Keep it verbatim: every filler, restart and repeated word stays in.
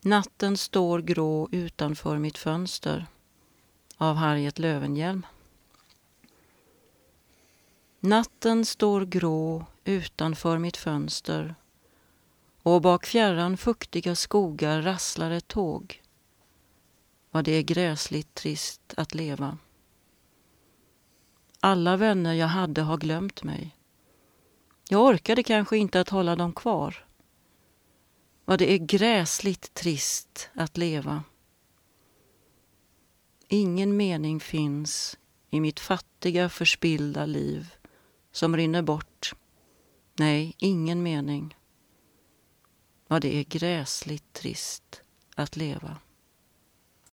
Natten står grå utanför mitt fönster av Harriet Lövenhjälm. Natten står grå utanför mitt fönster och bak fjärran fuktiga skogar rasslar ett tåg. Vad det är gräsligt trist att leva. Alla vänner jag hade har glömt mig. Jag orkade kanske inte att hålla dem kvar. Vad det är gräsligt trist att leva. Ingen mening finns i mitt fattiga förspillda liv som rinner bort. Nej, ingen mening. Vad det är gräsligt trist att leva.